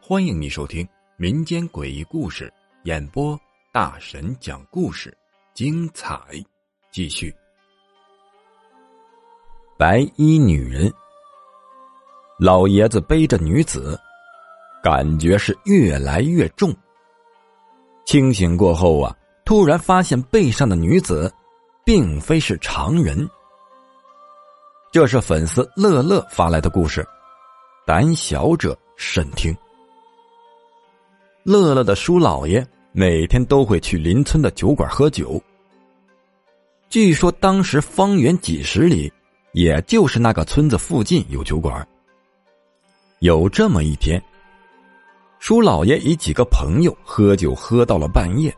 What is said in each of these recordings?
欢迎你收听民间诡异故事演播，大神讲故事，精彩继续。白衣女人，老爷子背着女子，感觉是越来越重。清醒过后啊，突然发现背上的女子并非是常人。这是粉丝乐乐发来的故事，胆小者慎听。乐乐的叔老爷每天都会去邻村的酒馆喝酒，据说当时方圆几十里，也就是那个村子附近有酒馆。有这么一天，叔老爷与几个朋友喝酒喝到了半夜，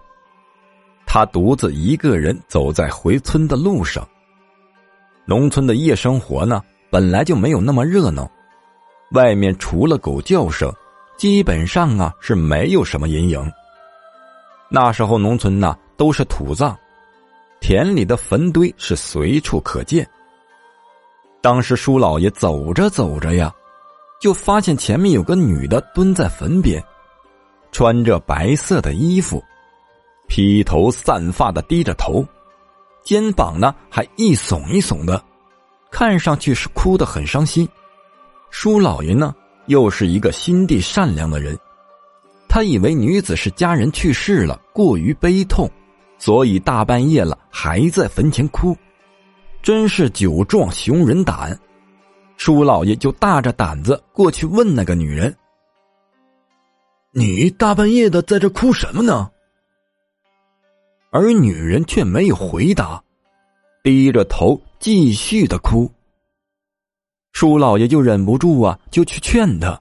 他独自一个人走在回村的路上。农村的夜生活呢，本来就没有那么热闹，外面除了狗叫声，基本上啊是没有什么人影。那时候农村呢都是土葬，田里的坟堆是随处可见。当时叔老爷走着走着呀，就发现前面有个女的蹲在坟边，穿着白色的衣服，披头散发的低着头，肩膀呢还一耸一耸的，看上去是哭得很伤心。叔老爷呢又是一个心地善良的人，他以为女子是家人去世了，过于悲痛，所以大半夜了还在坟前哭，真是酒壮熊人胆。叔老爷就大着胆子过去问那个女人：“你大半夜的在这哭什么呢？”而女人却没有回答，低着头继续的哭。叔老爷就忍不住啊，就去劝她：“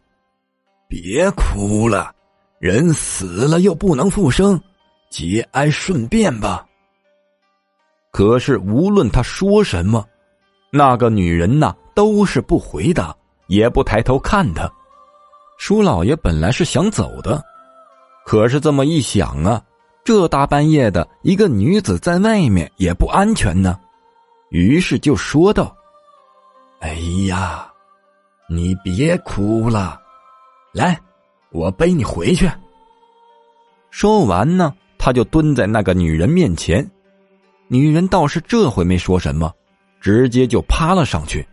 别哭了，人死了又不能复生，节哀顺变吧。”可是无论他说什么，那个女人呐都是不回答，也不抬头看他。叔老爷本来是想走的，可是这么一想啊，这大半夜的一个女子在外面也不安全呢，于是就说道：“哎呀，你别哭了，来，我背你回去。”说完呢，他就蹲在那个女人面前。女人倒是这回没说什么，直接就趴了上去。